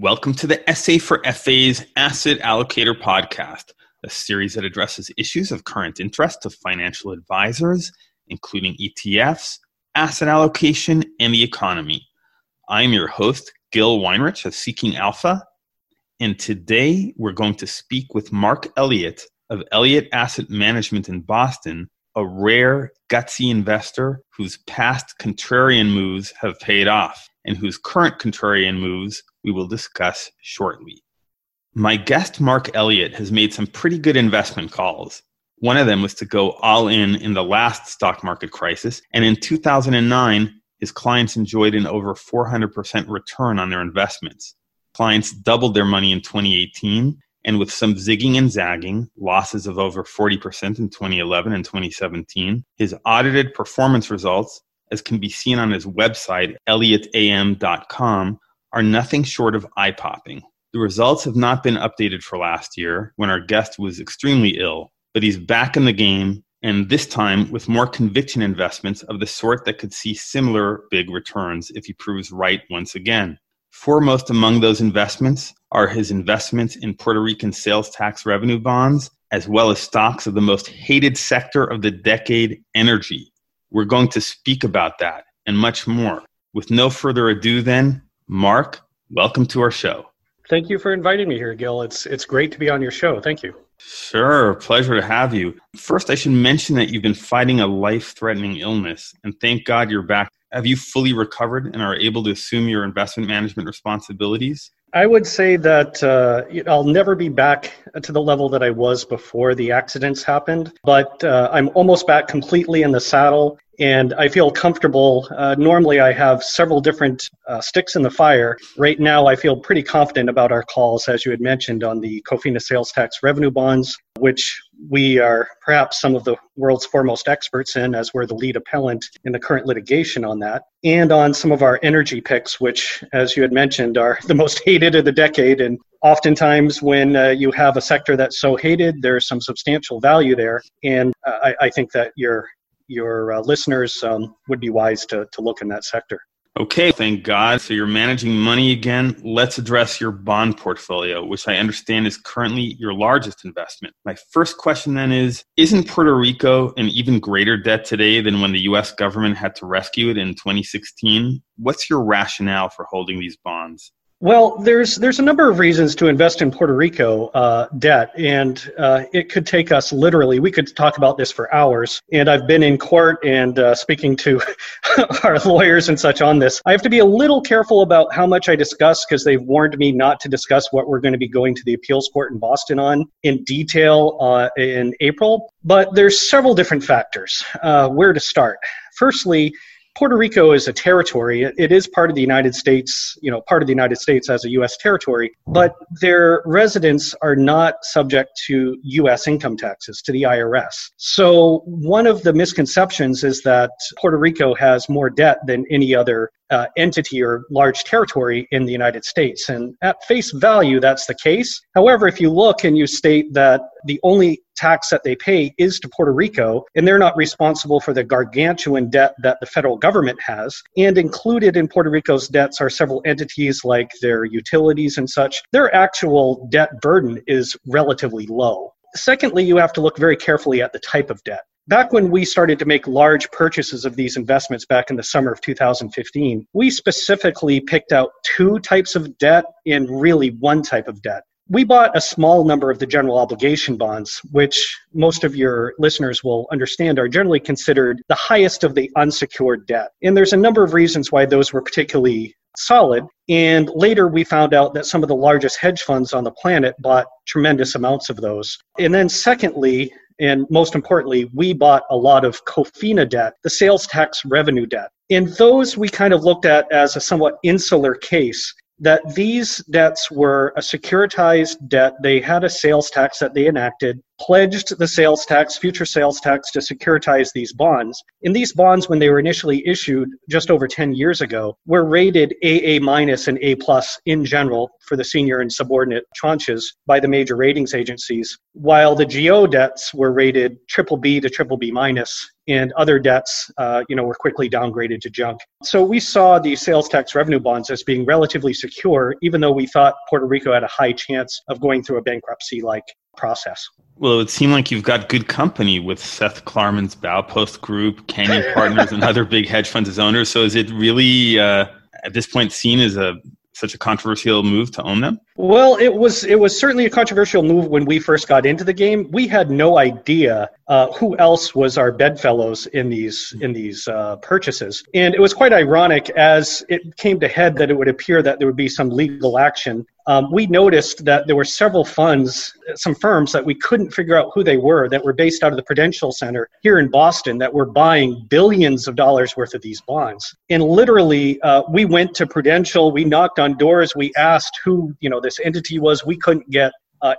Welcome to the Essay for FA's Asset Allocator Podcast, a series that addresses issues of current interest to financial advisors, including ETFs, asset allocation, and the economy. I'm your host, Gil Weinrich of Seeking Alpha, and today we're going to speak with Mark Elliott of Elliott Asset Management in Boston, a rare, gutsy investor whose past contrarian moves have paid off and whose current contrarian moves we will discuss shortly. My guest, Mark Elliott, has made some pretty good investment calls. One of them was to go all in the last stock market crisis, and in 2009, his clients enjoyed an over 400% return on their investments. Clients doubled their money in 2018, and with some zigging and zagging, losses of over 40% in 2011 and 2017, his audited performance results, as can be seen on his website, ElliottAM.com, are nothing short of eye-popping. The results have not been updated for last year when our guest was extremely ill, but he's back in the game, and this time with more conviction investments of the sort that could see similar big returns if he proves right once again. Foremost among those investments are his investments in Puerto Rican sales tax revenue bonds, as well as stocks of the most hated sector of the decade, energy. We're going to speak about that and much more. With no further ado then, Mark, welcome to our show. Thank you for inviting me here, Gil. It's great to be on your show. Thank you. Sure. Pleasure to have you. First, I should mention that you've been fighting a life-threatening illness, and thank God you're back. Have you fully recovered and are able to assume your investment management responsibilities? I would say that I'll never be back to the level that I was before the accidents happened, but I'm almost back completely in the saddle. And I feel comfortable. Normally, I have several different sticks in the fire. Right now, I feel pretty confident about our calls, as you had mentioned, on the COFINA sales tax revenue bonds, which we are perhaps some of the world's foremost experts in, as we're the lead appellant in the current litigation on that, and on some of our energy picks, which, as you had mentioned, are the most hated of the decade. And oftentimes, when you have a sector that's so hated, there's some substantial value there. And I think that your listeners would be wise to look in that sector. Okay, thank God. So you're managing money again. Let's address your bond portfolio, which I understand is currently your largest investment. My first question then is, isn't Puerto Rico in even greater debt today than when the U.S. government had to rescue it in 2016? What's your rationale for holding these bonds? Well, there's a number of reasons to invest in Puerto Rico debt, and it could take us literally, we could talk about this for hours, and I've been in court and speaking to our lawyers and such on this. I have to be a little careful about how much I discuss because they've warned me not to discuss what we're going to be going to the appeals court in Boston on in detail in April, but there's several different factors. Where to start? Firstly, Puerto Rico is a territory. It is part of the United States, part of the United States as a U.S. territory, but their residents are not subject to U.S. income taxes, to the IRS. So one of the misconceptions is that Puerto Rico has more debt than any other entity or large territory in the United States. And at face value, that's the case. However, if you look and you state that the only tax that they pay is to Puerto Rico, and they're not responsible for the gargantuan debt that the federal government has, and included in Puerto Rico's debts are several entities like their utilities and such, their actual debt burden is relatively low. Secondly, you have to look very carefully at the type of debt. Back when we started to make large purchases of these investments back in the summer of 2015, we specifically picked out two types of debt and really one type of debt. We bought a small number of the general obligation bonds, which most of your listeners will understand are generally considered the highest of the unsecured debt. And there's a number of reasons why those were particularly solid. And later we found out that some of the largest hedge funds on the planet bought tremendous amounts of those. And then secondly, and most importantly, we bought a lot of COFINA debt, the sales tax revenue debt. And those we kind of looked at as a somewhat insular case, that these debts were a securitized debt. They had a sales tax that they enacted, pledged the sales tax, future sales tax, to securitize these bonds. And these bonds, when they were initially issued just over 10 years ago, were rated AA- and A+ in general for the senior and subordinate tranches by the major ratings agencies, while the GO debts were rated BBB to BBB- and other debts, were quickly downgraded to junk. So we saw the sales tax revenue bonds as being relatively secure, even though we thought Puerto Rico had a high chance of going through a bankruptcy-like process. Well, it would seem like you've got good company with Seth Klarman's Baupost Group, Canyon Partners, and other big hedge funds as owners. So is it really, at this point, seen as such a controversial move to own them? Well, it was certainly a controversial move when we first got into the game. We had no idea who else was our bedfellows in these purchases. And it was quite ironic as it came to head that it would appear that there would be some legal action. We noticed that there were several funds, some firms that we couldn't figure out who they were that were based out of the Prudential Center here in Boston that were buying billions of dollars worth of these bonds. And literally, we went to Prudential, we knocked on doors, we asked who this entity was, we couldn't get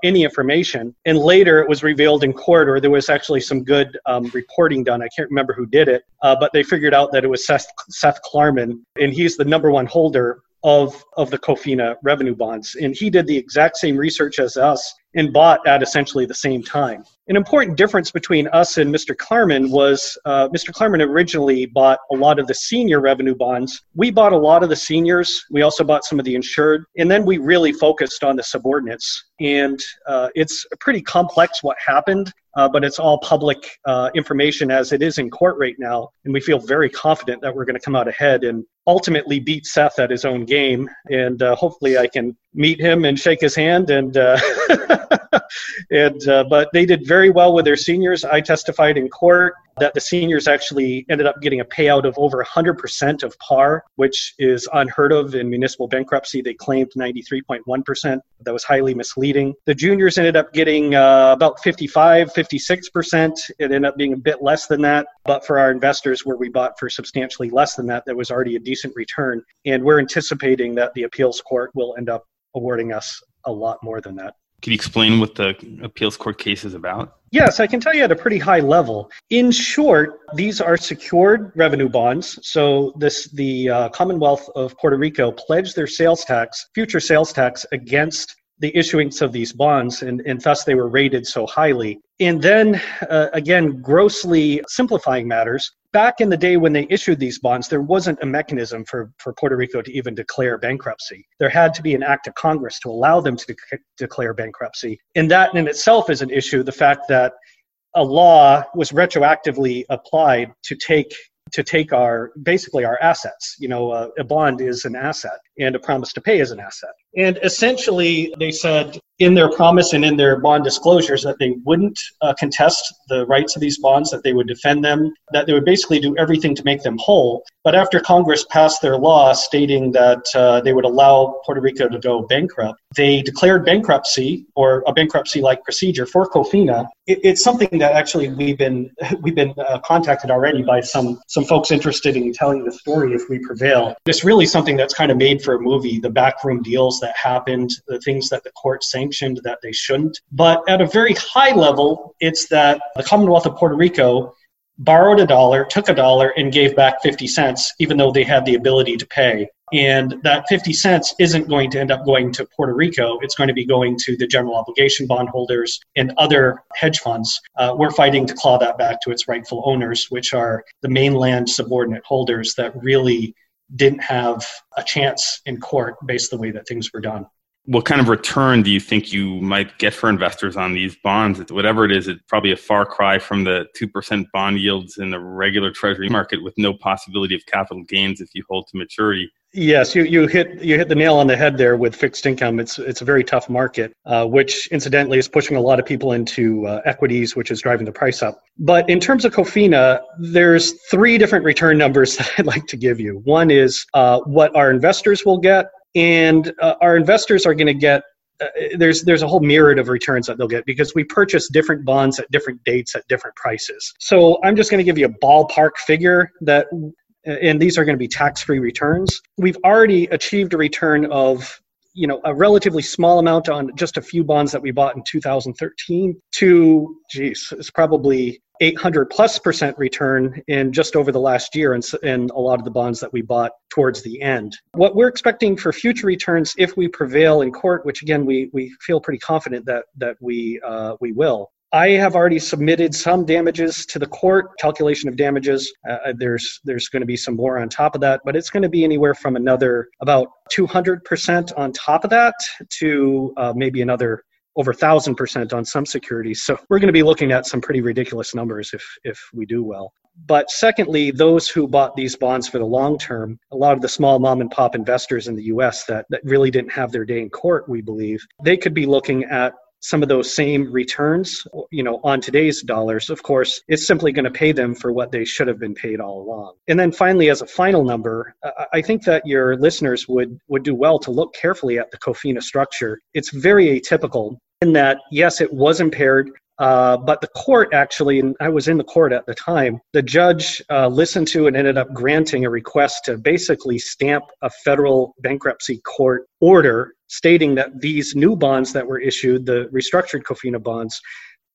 any information. And later it was revealed in court, or there was actually some good reporting done. I can't remember who did it, but they figured out that it was Seth Klarman, and he's the number one holder of the COFINA revenue bonds. And he did the exact same research as us and bought at essentially the same time. An important difference between us and Mr. Klarman was Mr. Klarman originally bought a lot of the senior revenue bonds. We bought a lot of the seniors. We also bought some of the insured. And then we really focused on the subordinates. And it's pretty complex what happened, but it's all public information as it is in court right now. And we feel very confident that we're going to come out ahead and ultimately beat Seth at his own game. And hopefully I can meet him and shake his hand. And but they did very well with their seniors. I testified in court that the seniors actually ended up getting a payout of over 100% of par, which is unheard of in municipal bankruptcy. They claimed 93.1%. That was highly misleading. The juniors ended up getting about 56%. It ended up being a bit less than that. But for our investors, where we bought for substantially less than that, there was already a decent return. And we're anticipating that the appeals court will end up awarding us a lot more than that. Could you explain what the appeals court case is about? Yes, I can tell you at a pretty high level. In short, these are secured revenue bonds. So the Commonwealth of Puerto Rico pledged their sales tax, future sales tax, against the issuance of these bonds, and thus they were rated so highly. And then, again, grossly simplifying matters, back in the day when they issued these bonds, there wasn't a mechanism for Puerto Rico to even declare bankruptcy. There had to be an act of Congress to allow them to declare bankruptcy. And that in itself is an issue, the fact that a law was retroactively applied to take our assets. A bond is an asset and a promise to pay is an asset. And essentially they said in their promise and in their bond disclosures that they wouldn't contest the rights of these bonds, that they would defend them, that they would basically do everything to make them whole. But after Congress passed their law stating that they would allow Puerto Rico to go bankrupt, they declared bankruptcy or a bankruptcy-like procedure for COFINA. It's something that actually we've been contacted already by some folks interested in telling the story if we prevail. It's really something that's kind of made for a movie, the backroom deals that happened, the things that the court sanctioned that they shouldn't. But at a very high level, it's that the Commonwealth of Puerto Rico borrowed $1, took $1, and gave back 50 cents, even though they had the ability to pay. And that 50 cents isn't going to end up going to Puerto Rico. It's going to be going to the general obligation bondholders and other hedge funds. We're fighting to claw that back to its rightful owners, which are the mainland subordinate holders that really didn't have a chance in court based on the way that things were done. What kind of return do you think you might get for investors on these bonds? Whatever it is, it's probably a far cry from the 2% bond yields in the regular treasury market with no possibility of capital gains if you hold to maturity. Yes, you hit the nail on the head there with fixed income. It's a very tough market, which incidentally is pushing a lot of people into equities, which is driving the price up. But in terms of COFINA, there's three different return numbers that I'd like to give you. One is what our investors will get, and our investors are going to get there's a whole myriad of returns that they'll get because we purchase different bonds at different dates at different prices. So I'm just going to give you a ballpark figure that. And these are going to be tax-free returns. We've already achieved a return of, a relatively small amount on just a few bonds that we bought in 2013 to, it's probably 800+% return in just over the last year in a lot of the bonds that we bought towards the end. What we're expecting for future returns if we prevail in court, which again, we feel pretty confident that we will, I have already submitted some damages to the court, calculation of damages. There's going to be some more on top of that, but it's going to be anywhere from another about 200% on top of that to maybe another over 1,000% on some securities. So we're going to be looking at some pretty ridiculous numbers if we do well. But secondly, those who bought these bonds for the long term, a lot of the small mom and pop investors in the US that really didn't have their day in court, we believe, they could be looking at some of those same returns, you know, on today's dollars. Of course, it's simply going to pay them for what they should have been paid all along. And then finally, as a final number, I think that your listeners would do well to look carefully at the COFINA structure. It's very atypical in that, yes, it was impaired, but the court actually, and I was in the court at the time, the judge listened to and ended up granting a request to basically stamp a federal bankruptcy court order stating that these new bonds that were issued, the restructured COFINA bonds,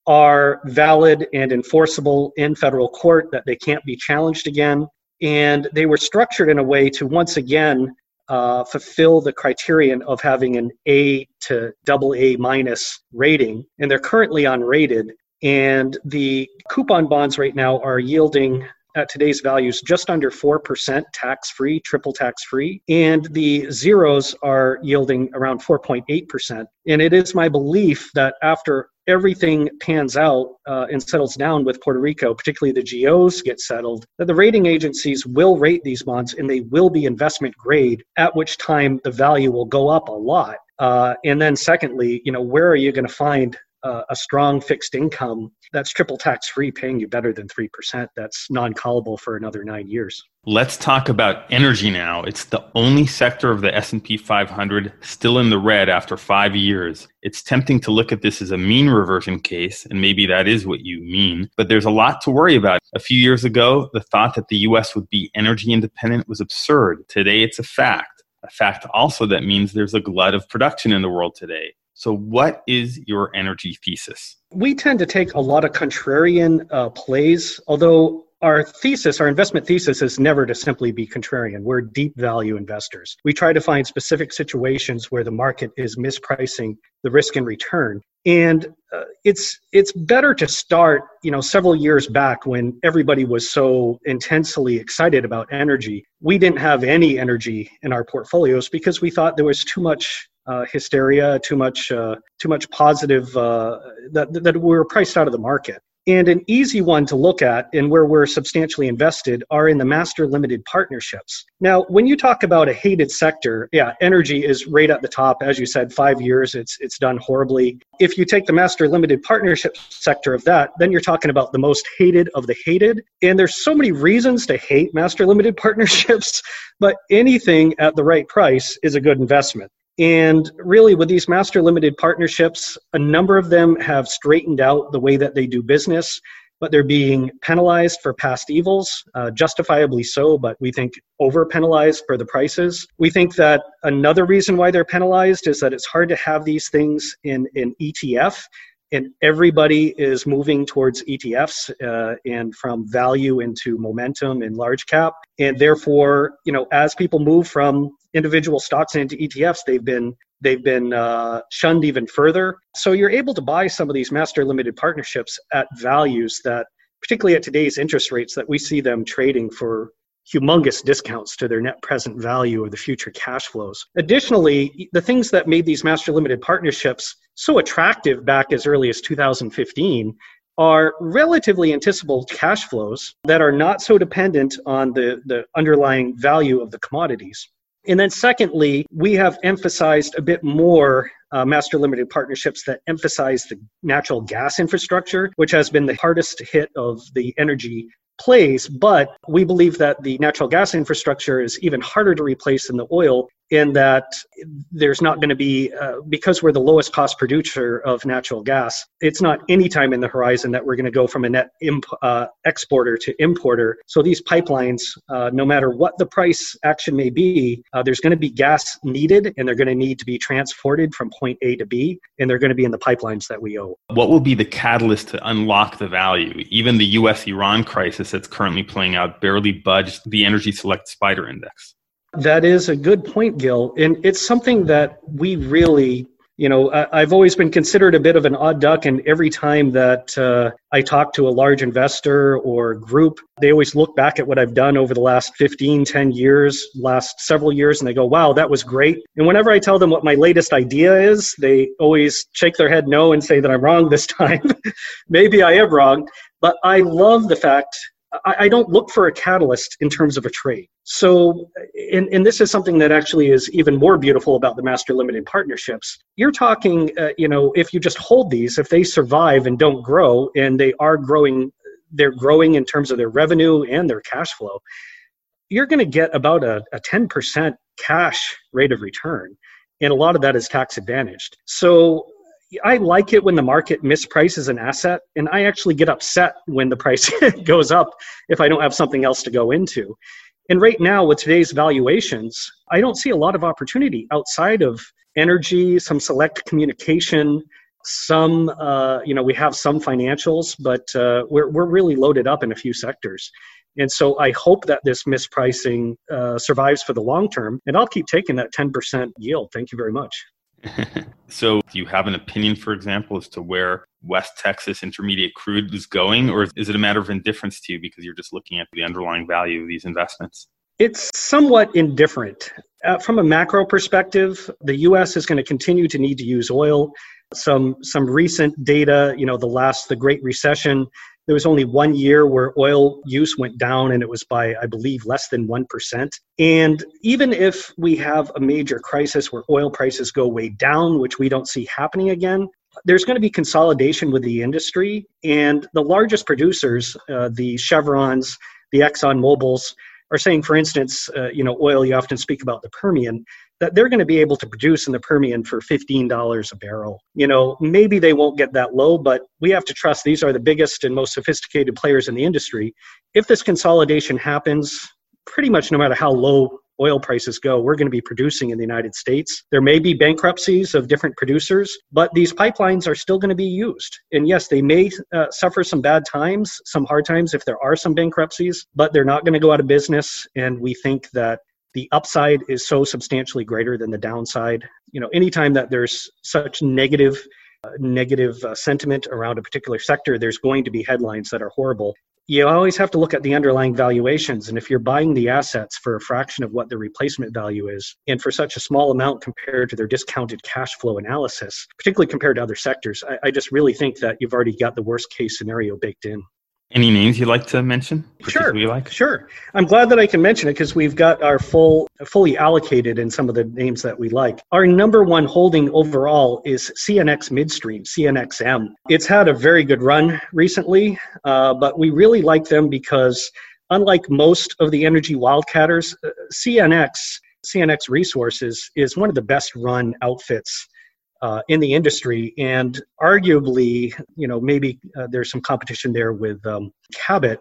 are valid and enforceable in federal court, that they can't be challenged again. And they were structured in a way to once again fulfill the criterion of having an A to AA- rating. And they're currently unrated. And the coupon bonds right now are yielding at today's values, just under 4% tax-free, triple tax-free, and the zeros are yielding around 4.8%. And it is my belief that after everything pans out and settles down with Puerto Rico, particularly the GOs get settled, that the rating agencies will rate these bonds and they will be investment grade, at which time the value will go up a lot. And then secondly, you know, where are you going to find a strong fixed income that's triple tax-free paying you better than 3%. That's non-callable for another 9 years. Let's talk about energy now. It's the only sector of the S&P 500 still in the red after 5 years. It's tempting to look at this as a mean reversion case, and maybe that is what you mean, but there's a lot to worry about. A few years ago, the thought that the U.S. would be energy independent was absurd. Today, it's a fact. A fact also that means there's a glut of production in the world today. So what is your energy thesis? We tend to take a lot of contrarian plays, although our thesis, our investment thesis is never to simply be contrarian. We're deep value investors. We try to find specific situations where the market is mispricing the risk and return. And it's better to start, you know, several years back when everybody was so intensely excited about energy. We didn't have any energy in our portfolios because we thought there was too much hysteria, too much positive, that we're priced out of the market. And an easy one to look at and where we're substantially invested are in the master limited partnerships. Now, when you talk about a hated sector, yeah, energy is right at the top. As you said, 5 years, it's done horribly. If you take the master limited partnership sector of that, then you're talking about the most hated of the hated. And there's so many reasons to hate master limited partnerships, but anything at the right price is a good investment. And really, with these master limited partnerships, a number of them have straightened out the way that they do business, but they're being penalized for past evils, justifiably so, but we think over-penalized for the prices. We think that another reason why they're penalized is that it's hard to have these things in an ETF, and everybody is moving towards ETFs and from value into momentum in large cap. And therefore, you know, as people move from individual stocks into ETFs, they've been shunned even further. So you're able to buy some of these master limited partnerships at values that, particularly at today's interest rates, that we see them trading for humongous discounts to their net present value or the future cash flows. Additionally, the things that made these master limited partnerships so attractive back as early as 2015 are relatively anticipable cash flows that are not so dependent on the underlying value of the commodities. And then secondly, we have emphasized a bit more master limited partnerships that emphasize the natural gas infrastructure, which has been the hardest hit of the energy plays, but we believe that the natural gas infrastructure is even harder to replace than the oil in that there's not going to be, because we're the lowest cost producer of natural gas, it's not any time in the horizon that we're going to go from a net exporter to importer. So these pipelines, no matter what the price action may be, there's going to be gas needed and they're going to need to be transported from point A to B, and they're going to be in the pipelines that we owe. What will be the catalyst to unlock the value? Even the U.S.-Iran crisis that's currently playing out barely budged the Energy Select Spider Index. That is a good point, Gil. And it's something that we really you know, I've always been considered a bit of an odd duck, and every time that I talk to a large investor or group, they always look back at what I've done over the last 10 years, last several years, and they go, wow, that was great. And whenever I tell them what my latest idea is, they always shake their head no and say that I'm wrong this time. Maybe I am wrong, but I love the fact I don't look for a catalyst in terms of a trade. So, and this is something that actually is even more beautiful about the master limited partnerships. You're talking, you know, if you just hold these, if they survive and don't grow, and they are growing, they're growing in terms of their revenue and their cash flow, you're going to get about a 10% cash rate of return. And a lot of that is tax advantaged. So I like it when the market misprices an asset, and I actually get upset when the price goes up if I don't have something else to go into. And right now, with today's valuations, I don't see a lot of opportunity outside of energy, some select communication, some, you know, we have some financials, but we're really loaded up in a few sectors. And so I hope that this mispricing survives for the long term, and I'll keep taking that 10% yield. Thank you very much. So do you have an opinion, for example, as to where West Texas intermediate crude is going, or is it a matter of indifference to you because you're just looking at the underlying value of these investments? It's somewhat indifferent. From a macro perspective, the U.S. is going to continue to need to use oil. Some recent data, you know, the Great Recession, there was only 1 year where oil use went down, and it was by, I believe, less than 1%. And even if we have a major crisis where oil prices go way down, which we don't see happening again, there's going to be consolidation with the industry. And the largest producers, the Chevrons, the ExxonMobils, are saying, for instance, you know, oil, you often speak about the Permian, that they're going to be able to produce in the Permian for $15 a barrel. You know, maybe they won't get that low, but we have to trust these are the biggest and most sophisticated players in the industry. If this consolidation happens, pretty much no matter how low oil prices go, we're going to be producing in the United States. There may be bankruptcies of different producers, but these pipelines are still going to be used. And yes, they may suffer some bad times, some hard times if there are some bankruptcies, but they're not going to go out of business. And we think that the upside is so substantially greater than the downside. You know, anytime that there's such negative sentiment around a particular sector, there's going to be headlines that are horrible. You always have to look at the underlying valuations. And if you're buying the assets for a fraction of what the replacement value is, and for such a small amount compared to their discounted cash flow analysis, particularly compared to other sectors, I just really think that you've already got the worst case scenario baked in. Any names you'd like to mention? Sure. I'm glad that I can mention it because we've got our fully allocated in some of the names that we like. Our number one holding overall is CNX Midstream, CNXM. It's had a very good run recently, but we really like them because unlike most of the energy wildcatters, CNX Resources is one of the best run outfits in the industry, and arguably, you know, maybe there's some competition there with Cabot.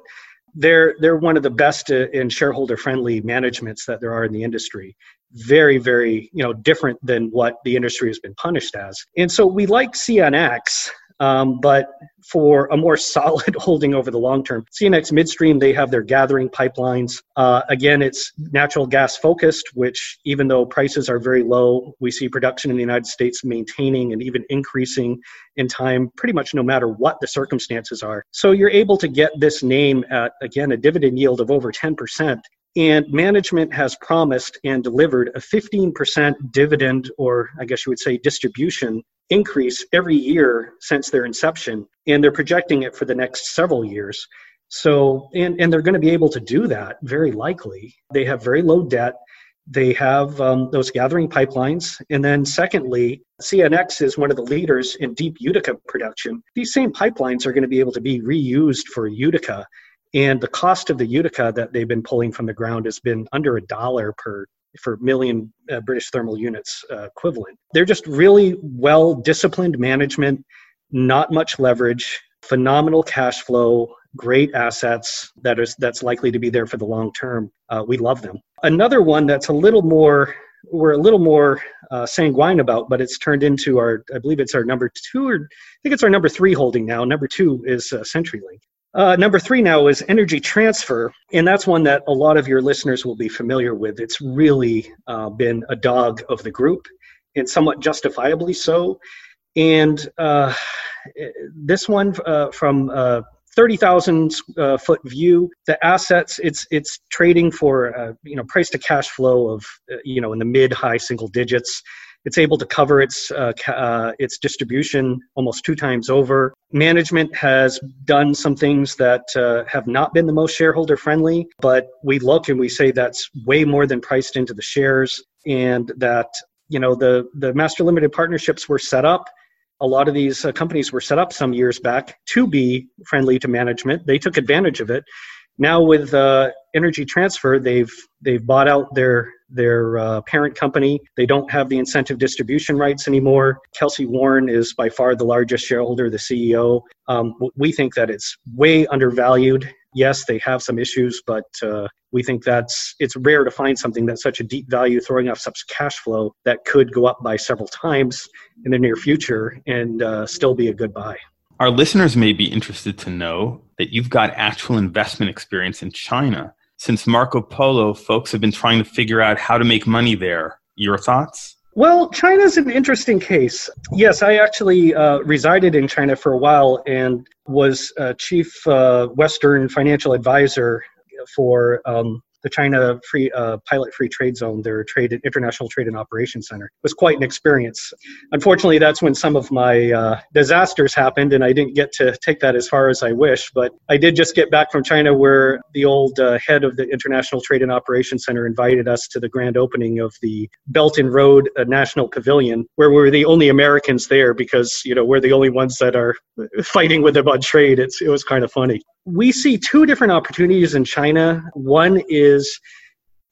They're one of the best in shareholder-friendly managements that there are in the industry. Very, very, you know, different than what the industry has been punished as. And so we like CNX, but for a more solid holding over the long term, CNX Midstream, they have their gathering pipelines. Again, it's natural gas focused, which even though prices are very low, we see production in the United States maintaining and even increasing in time, pretty much no matter what the circumstances are. So you're able to get this name at, again, a dividend yield of over 10%. And management has promised and delivered a 15% dividend, or I guess you would say distribution increase every year since their inception. And they're projecting it for the next several years. So, and they're going to be able to do that very likely. They have very low debt. They have those gathering pipelines. And then secondly, CNX is one of the leaders in deep Utica production. These same pipelines are going to be able to be reused for Utica. And the cost of the Utica that they've been pulling from the ground has been under $1 per million British thermal units equivalent. They're just really well-disciplined management, not much leverage, phenomenal cash flow, great assets that's likely to be there for the long term. We love them. Another one that's we're a little more sanguine about, but it's turned into I believe it's our number two, or I think it's our number three holding now. Number two is CenturyLink. Number three now is Energy Transfer, and that's one that a lot of your listeners will be familiar with. It's really been a dog of the group, and somewhat justifiably so. And this one from 30,000 foot view, the assets, it's trading for price to cash flow of in the mid-high single digits. It's able to cover its distribution almost 2 times over. Management has done some things that have not been the most shareholder friendly, but we look and we say that's way more than priced into the shares, and that the master limited partnerships were set up. A lot of these companies were set up some years back to be friendly to management. They took advantage of it. Now with Energy Transfer, they've bought out their parent company. They don't have the incentive distribution rights anymore. Kelsey Warren is by far the largest shareholder, the CEO. We think that it's way undervalued. Yes, they have some issues, but we think it's rare to find something that's such a deep value, throwing off such cash flow that could go up by several times in the near future and still be a good buy. Our listeners may be interested to know that you've got actual investment experience in China. Since Marco Polo, folks have been trying to figure out how to make money there. Your thoughts? Well, China's an interesting case. Yes, I actually resided in China for a while and was chief Western financial advisor for the China Pilot Free Trade Zone, their International Trade and Operations Center. It was quite an experience. Unfortunately, that's when some of my disasters happened, and I didn't get to take that as far as I wish. But I did just get back from China, where the old head of the International Trade and Operations Center invited us to the grand opening of the Belt and Road National Pavilion, where we were the only Americans there because, we're the only ones that are fighting with them on trade. It was kind of funny. We see 2 different opportunities in China. One is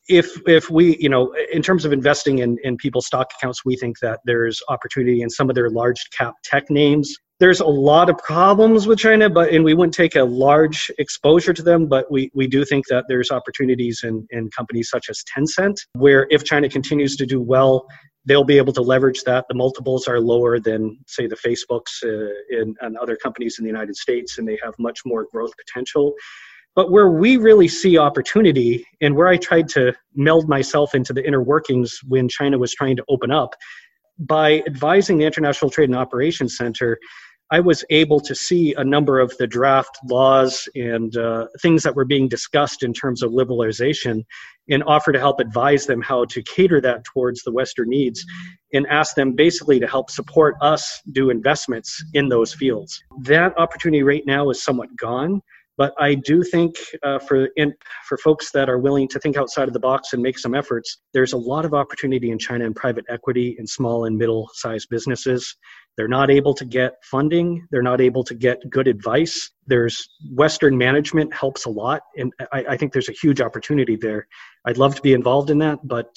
if we, in terms of investing in people's stock accounts, we think that there's opportunity in some of their large cap tech names. There's a lot of problems with China, and we wouldn't take a large exposure to them, but we do think that there's opportunities in companies such as Tencent, where if China continues to do well, they'll be able to leverage that. The multiples are lower than, say, the Facebooks and other companies in the United States, and they have much more growth potential. But where we really see opportunity, and where I tried to meld myself into the inner workings when China was trying to open up, by advising the International Trade and Operations Center, I was able to see a number of the draft laws and things that were being discussed in terms of liberalization, and offer to help advise them how to cater that towards the Western needs, and ask them basically to help support us do investments in those fields. That opportunity right now is somewhat gone, but I do think for folks that are willing to think outside of the box and make some efforts, there's a lot of opportunity in China in private equity and small and middle-sized businesses. They're not able to get funding. They're not able to get good advice. There's Western management helps a lot. And I think there's a huge opportunity there. I'd love to be involved in that, but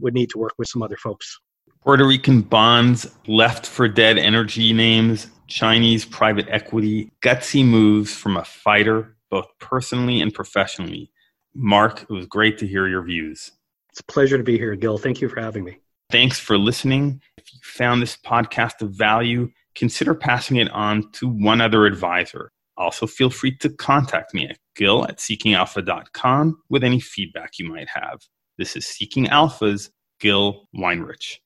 would need to work with some other folks. Puerto Rican bonds, left for dead energy names, Chinese private equity, gutsy moves from a fighter, both personally and professionally. Mark, it was great to hear your views. It's a pleasure to be here, Gil. Thank you for having me. Thanks for listening. If you found this podcast of value, consider passing it on to one other advisor. Also, feel free to contact me at gil@seekingalpha.com with any feedback you might have. This is Seeking Alpha's Gil Weinrich.